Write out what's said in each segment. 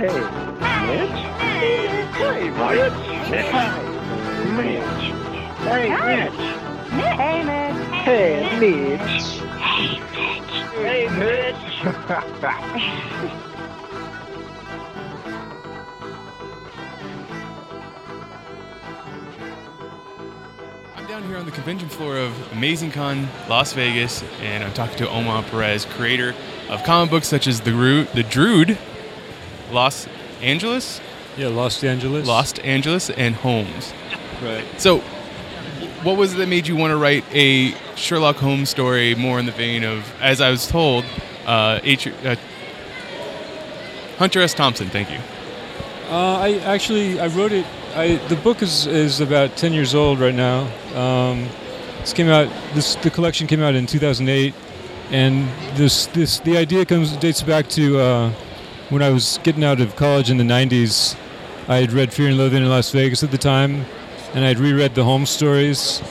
I'm down here on the convention floor of AmazingCon Las Vegas, and I'm talking to Omar Perez, creator of comic books such as The Root, The Druid, Los Angeles? Yeah, Los Angeles, and Holmes. Right. So, what was it that made you want to write a Sherlock Holmes story more in the vein of, as I was told, Hunter S. Thompson? Thank you. I wrote it. The book is about 10 years old right now. The collection came out in 2008, and the idea dates back to when I was getting out of college in the 90s. I had read Fear and Loathing in Las Vegas at the time, and I'd reread the Holmes stories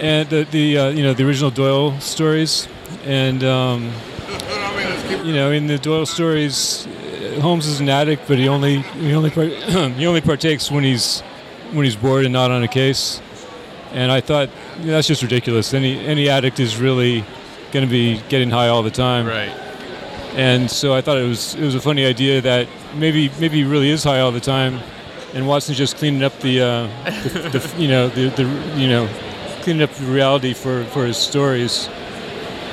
and the original Doyle stories, and in the Doyle stories, Holmes is an addict, but he only partakes when he's bored and not on a case. And I thought that's just ridiculous. Any addict is really going to be getting high all the time, right? And so I thought it was a funny idea that maybe he really is high all the time, and Watson's just cleaning up cleaning up the reality for his stories.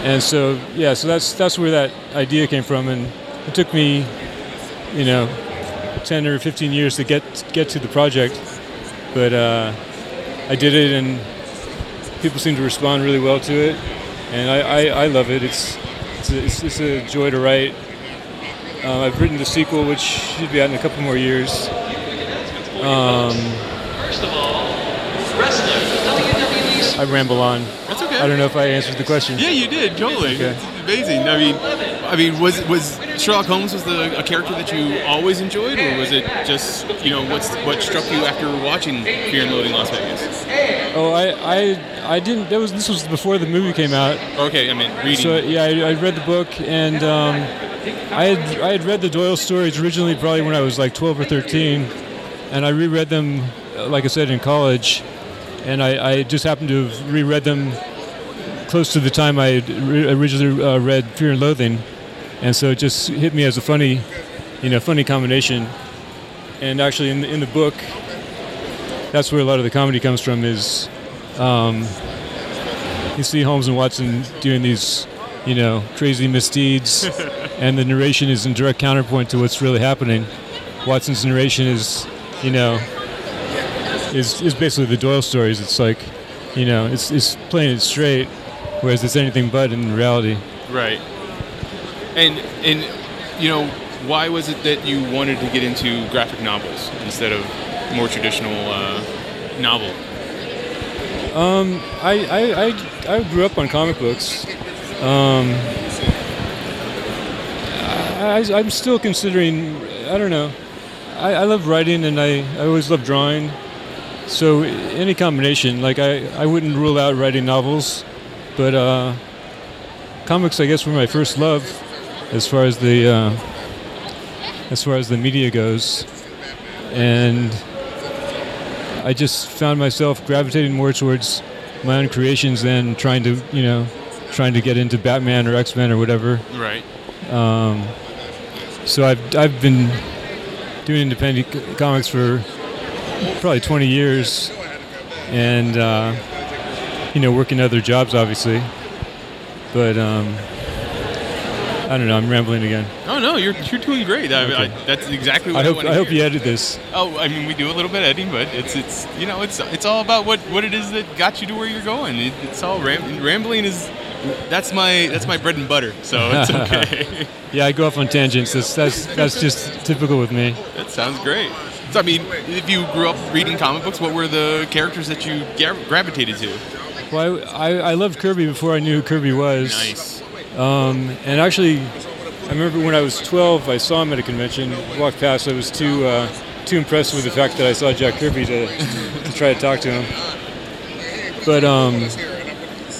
And so so that's where that idea came from, and it took me 10 or 15 years to get to the project, but I did it, and people seem to respond really well to it, and I love it. It's a joy to write. I've written the sequel, which should be out in a couple more years. First of all, wrestler, WWE. I ramble on. That's okay. I don't know if I answered the question. Yeah, you did, totally. Okay. It's amazing. I mean, was Sherlock Holmes a character that you always enjoyed, or was it just what struck you after watching Fear and Loathing in Las Vegas? Oh, I didn't. This was before the movie came out. Okay, I mean reading. So yeah, I read the book, and I had read the Doyle stories originally probably when I was like 12 or 13, and I reread them, like I said, in college, and I just happened to have reread them close to the time I originally read Fear and Loathing, and so it just hit me as a funny combination. And actually, in the book, that's where a lot of the comedy comes from. Is you see Holmes and Watson doing these, crazy misdeeds, and the narration is in direct counterpoint to what's really happening. Watson's narration is basically the Doyle stories. It's like, it's playing it straight, whereas it's anything but in reality. Right. And why was it that you wanted to get into graphic novels instead of more traditional novel? I grew up on comic books. I'm still considering. I don't know. I love writing, and I always love drawing. So any combination, like I wouldn't rule out writing novels, but comics, I guess, were my first love, as far as the media goes, and I just found myself gravitating more towards my own creations than trying to get into Batman or X-Men or whatever. Right. So I've been doing independent comics for probably 20 years, and working other jobs, obviously. But I don't know. I'm rambling again. Oh no, you're doing great. Okay. That's exactly what I hope you edit this. Oh, I mean, we do a little bit of editing, but it's all about what it is that got you to where you're going. It's all rambling is That's my bread and butter, so it's okay. Yeah, I go off on tangents. That's just typical with me. That sounds great. So, I mean, if you grew up reading comic books, what were the characters that you gravitated to? Well, I loved Kirby before I knew who Kirby was. Nice. And actually, I remember when I was 12, I saw him at a convention. Walked past. I was too impressed with the fact that I saw Jack Kirby to try to talk to him. But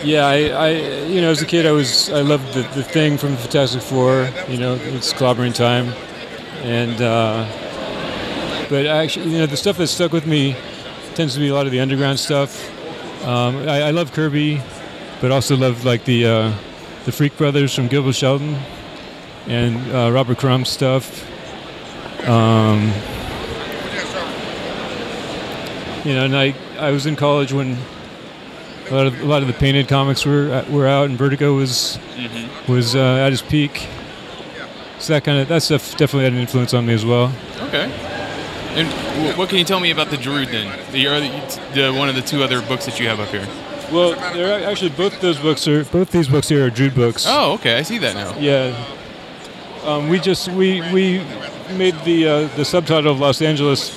yeah, I as a kid, I loved the Thing from Fantastic Four. You know, it's clobbering time, and but actually, the stuff that stuck with me tends to be a lot of the underground stuff. I love Kirby, but also love like the Freak Brothers from Gilbert Shelton and Robert Crumb stuff. And I was in college when a lot of the painted comics were out, and Vertigo was at his peak. So that stuff definitely had an influence on me as well. Okay. And what can you tell me about The Druid then? One of the two other books that you have up here. Well, they're actually both these books here are Druid books. Oh, okay, I see that now. Yeah. We made the subtitle of Los Angeles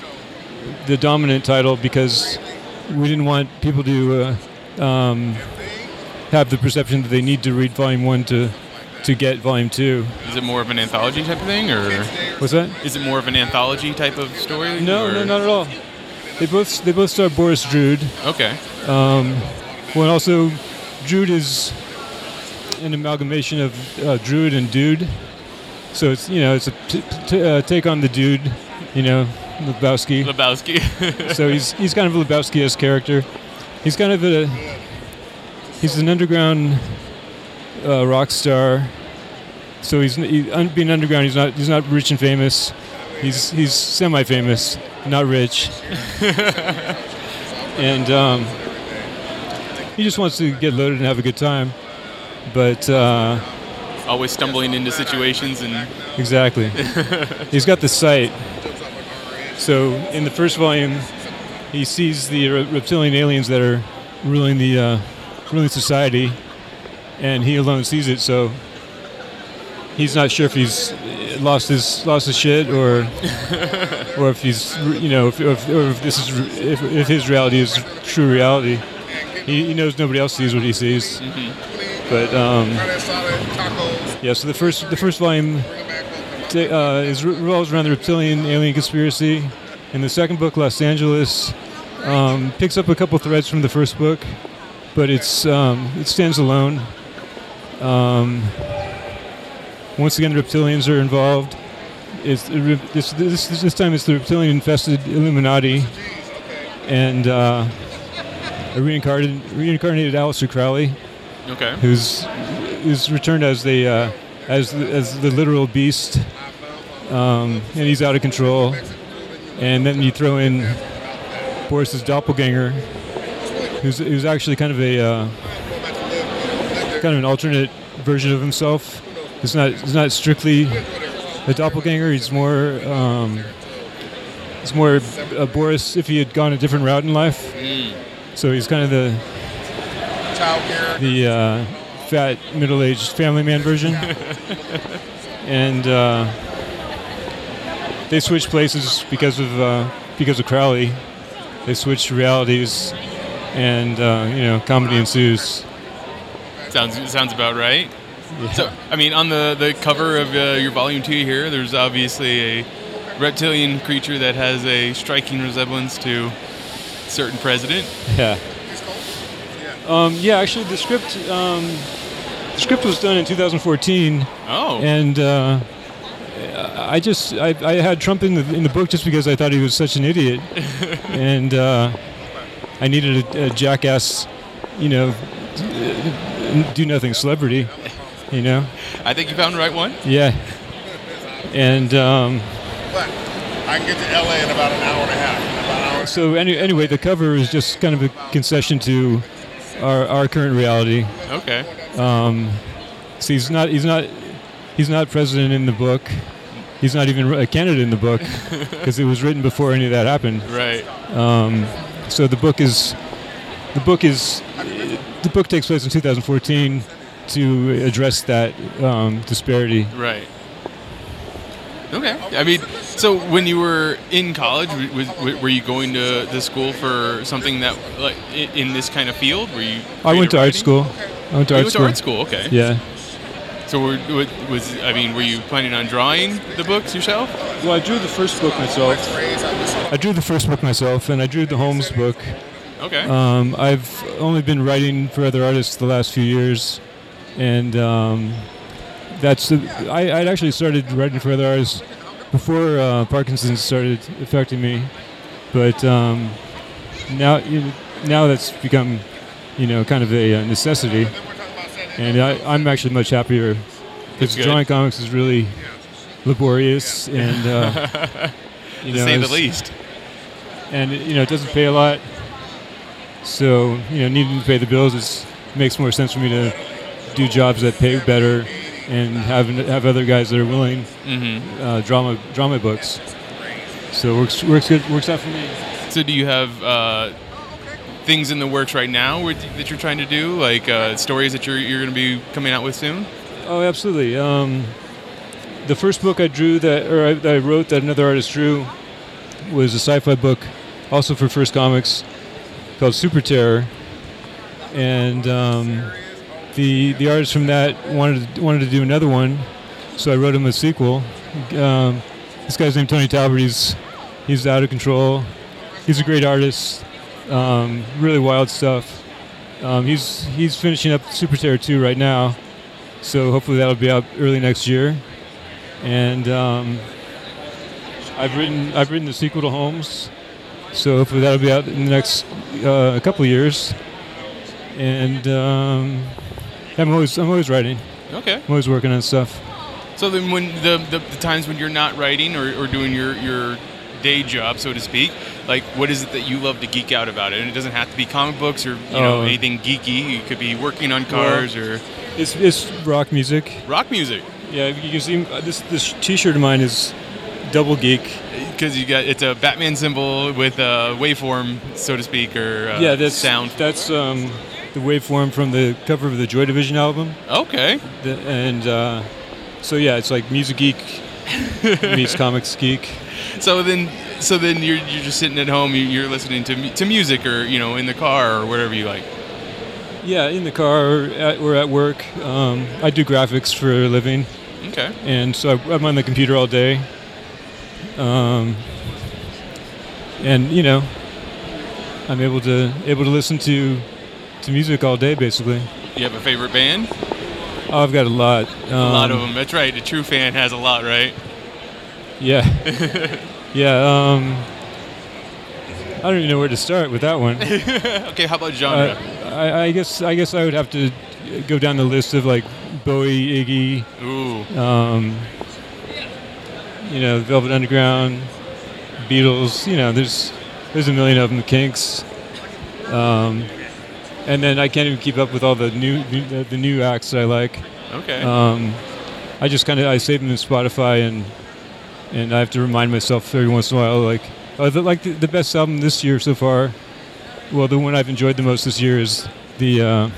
the dominant title because we didn't want people to have the perception that they need to read Volume 1 to get Volume 2. Is it more of an anthology type of thing, or what's that? Is it more of an anthology type of story? No, not at all. They both star Boris Drude. Okay. Well, and also Drude is an amalgamation of Druid and Dude. So it's it's a take on the dude, Lebowski. Lebowski. So he's kind of a Lebowski-esque character. He's kind of he's an underground rock star. So being underground, he's not rich and famous. He's semi-famous, not rich. And he just wants to get loaded and have a good time, but. Always stumbling into situations and exactly. He's got the sight. So in the first volume, he sees the reptilian aliens that are ruling the ruling society, and he alone sees it. So he's not sure if he's lost his shit or if he's if his reality is true reality. He knows nobody else sees what he sees. Mm-hmm. But yeah, so the first volume revolves around the reptilian alien conspiracy, and the second book, Los Angeles, picks up a couple threads from the first book, but it stands alone. Once again, the reptilians are involved. This time it's the reptilian-infested Illuminati, and a reincarnated Aleister Crowley, okay, who's returned as the literal beast, and he's out of control. And then you throw in Boris's doppelganger, who's actually kind of an alternate version of himself. It's not strictly a doppelganger. He's more a Boris if he had gone a different route in life. So he's kind of the fat, middle-aged family man version. And they switched places because of Crowley. They switched realities, and comedy ensues. Sounds about right. Yeah. So, I mean, on the cover of your Volume 2 here, there's obviously a reptilian creature that has a striking resemblance to a certain president. Yeah. Yeah, actually, the script was done in 2014. Oh. And I had Trump in the book just because I thought he was such an idiot, and I needed a jackass, do nothing celebrity, I think you found the right one. Yeah. And. I can get to LA in about an hour and a half. So anyway, the cover is just kind of a concession to. Our current reality. Okay. So he's not president in the book. He's not even a candidate in the book because it was written before any of that happened. Right. So the book takes place in 2014. to address that disparity. Right. Okay. I mean, so when you were in college, were you going to the school for something that, like, in this kind of field? Were you? I went to art school. Okay. Yeah. So were you planning on drawing the books yourself? Well, I drew the first book myself. And I drew the Holmes book. Okay. I've only been writing for other artists the last few years, and I'd actually started writing for other artists before Parkinson's started affecting me, but now that's become, kind of a necessity. And I'm actually much happier because drawing comics is really laborious and to say the least. And it doesn't pay a lot, so needing to pay the bills, it makes more sense for me to do jobs that pay better and have other guys that are willing draw my books. So it works good, works out for me. So do you have things in the works right now that you're trying to do, like stories that you're going to be coming out with soon? Oh, absolutely. The first book I wrote that another artist drew was a sci-fi book, also for First Comics, called Super Terror, and the artist from that wanted to do another one, so I wrote him a sequel. This guy's named Tony Talbert. He's out of control. He's a great artist. Really wild stuff. He's finishing up Super Terror 2 right now, so hopefully that'll be out early next year. And I've written the sequel to Holmes, so hopefully that'll be out in the next couple of years. And I'm always writing. Okay. I'm always working on stuff. So then, when the times when you're not writing or doing your day job, so to speak, like, what is it that you love to geek out about? It, and it doesn't have to be comic books or anything geeky. It could be working on cars or it's rock music. Yeah, you can see this T-shirt of mine is double geek because it's a Batman symbol with a waveform, so to speak, or that's sound. That's the waveform from the cover of the Joy Division album. Okay. It's like music geek meets comics geek. So then you're just sitting at home. You're listening to music, or in the car or whatever you like. Yeah, in the car or at work. I do graphics for a living. Okay. And so I'm on the computer all day. And I'm able to listen to music all day, basically. You have a favorite band? Oh, I've got a lot. A lot of them. That's right. A true fan has a lot, right? Yeah. Yeah. I don't even know where to start with that one. Okay. How about genre? I guess I would have to go down the list of like Bowie, Iggy. Ooh. Velvet Underground, Beatles. There's a million of them. The Kinks. And then I can't even keep up with all the new acts that I like. Okay. I just I save them in Spotify and I have to remind myself every once in a while, like, the best album this year so far. Well, the one I've enjoyed the most this year is the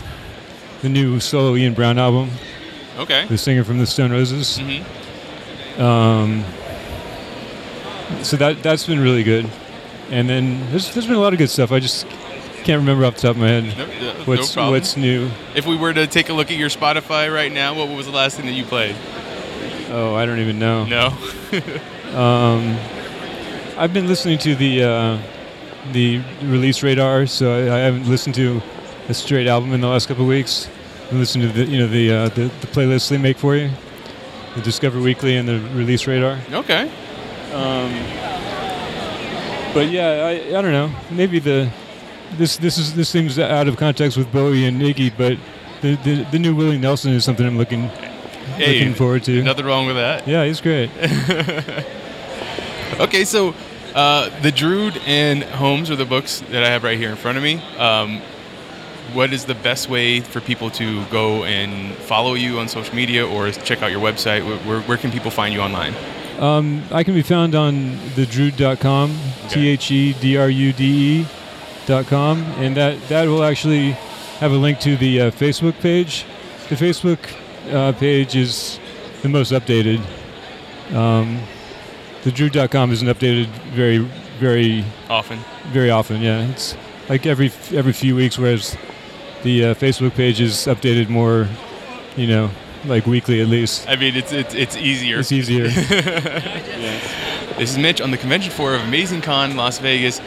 new solo Ian Brown album. Okay. The singer from the Stone Roses. Mm-hmm. So that's been really good. And then there's been a lot of good stuff. I just can't remember off the top of my head what's new. If we were to take a look at your Spotify right now, what was the last thing that you played? Oh, I don't even know. No. I've been listening to the release radar, so I haven't listened to a straight album in the last couple of weeks. I listened to the playlists they make for you, the Discover Weekly and the Release Radar. Okay. But yeah, I don't know. Maybe this seems out of context with Bowie and Iggy, but the new Willie Nelson is something I'm looking forward to. Nothing wrong with that. Yeah, he's great. Okay, so The Druid and Holmes are the books that I have right here in front of me. What is the best way for people to go and follow you on social media or check out your website? Where can people find you online? I can be found on thedrude.com, okay. thedrude.com, and that will actually have a link to the Facebook page, The Facebook page is the most updated. The Druid.com isn't updated very often. Yeah, it's like every few weeks, whereas the Facebook page is updated more, you know, like weekly at least. I mean, it's easier. It's easier. Yeah. This is Mitch on the convention floor of AmazingCon Las Vegas,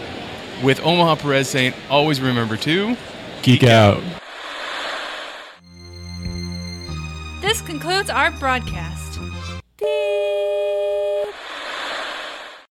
with Omar Perez saying, "Always remember to geek out." This concludes our broadcast. Beep.